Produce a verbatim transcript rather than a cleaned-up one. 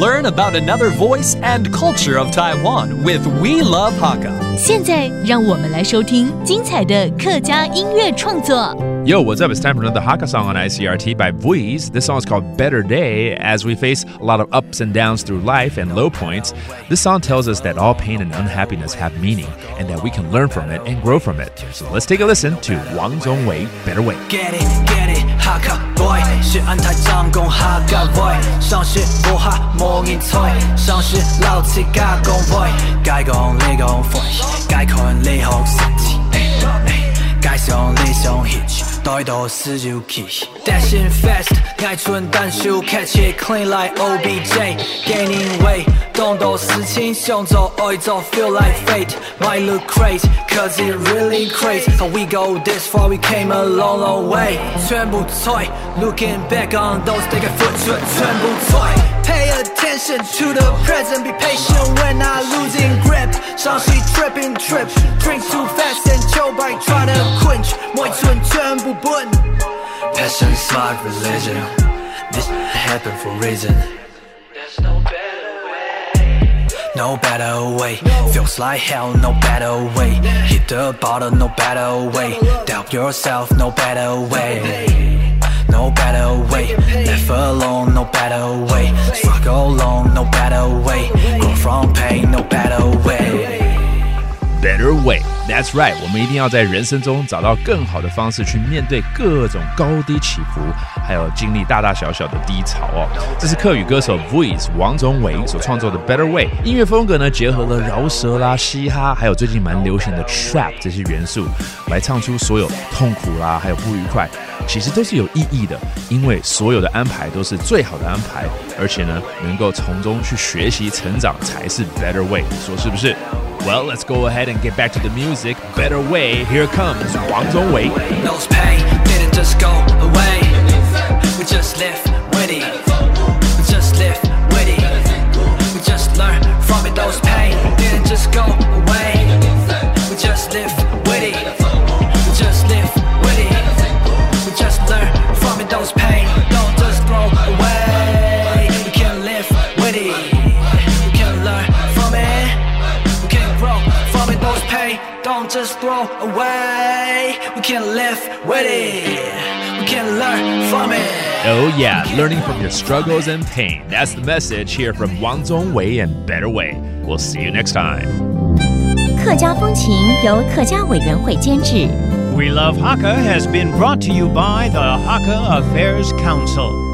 Learn about another voice and culture of Taiwan with We Love Hakka. 现在让我们来收听精彩的客家音乐创作。 Yo, what's up? It's time for another Hakka song on I C R T by Voice. This song is called Better Day. As we face a lot of ups and downs through life and low points, this song tells us that all pain and unhappiness have meaning and that we can learn from it and grow from it. So let's take a listen to Wang Zhongwei, Better Way. Get it, get it, Hakka boy. 是安泰藏公 Hakka boy. 上是不哈魔音脆 上是老气嘎公 boy. 该公立公 voice. 该困立公实际 该上立上hitch 待到四周期 Dashing fast 爱春单手 Catch it clean like O B J 给你位 动到事情想做爱做 Feel like fate Might look crazy Cause it really crazy How we go this far We came a long long way 全部脆 Looking back on those that got future 全部脆 Pay attention to the present, be patient when I losing grip. Shangxi tripping trip, drink too fast and chill by try to quench. Passion is my religion. This happened for reason. There's no better way. No better way. Feels like hell, no better way. Hit the bottom, no better way. Doubt yourself, no better way. No better way, left alone, no better way. Struggle alone, no better way. Grow from pain, no better way. Better way, that's right. 我们一定要在人生中找到更好的方式去面对各种高低起伏，还有经历大大小小的低潮哦。这是客语歌手 Voice 王宗伟所创作的 Better Way。音乐风格呢，结合了饶舌啦、嘻哈，还有最近蛮流行的 Trap 这些元素，来唱出所有痛苦啦，还有不愉快，其实都是有意义的。因为所有的安排都是最好的安排，而且呢，能够从中去学习成长才是 Better Way。你说是不是？Well, let's go ahead and get back to the music. Better way, here comes Wang Zhongwei. Those pain didn't just go away. We just live with it. We just live with it. We just learn from it. Those pain didn't just go away. We just live with it. We just live with it. We just learn from it. Those pain don't just throw away. We can live with it. We can learn from it.Those pain, don't just throw away. We can live with it. We can learn from it. Oh yeah, learning from your struggles and pain. That's the message here from Wang Zhongwei and Better Way. We'll see you next time. 客家风情由客家委员会监制。We Love Hakka has been brought to you by the Hakka Affairs Council.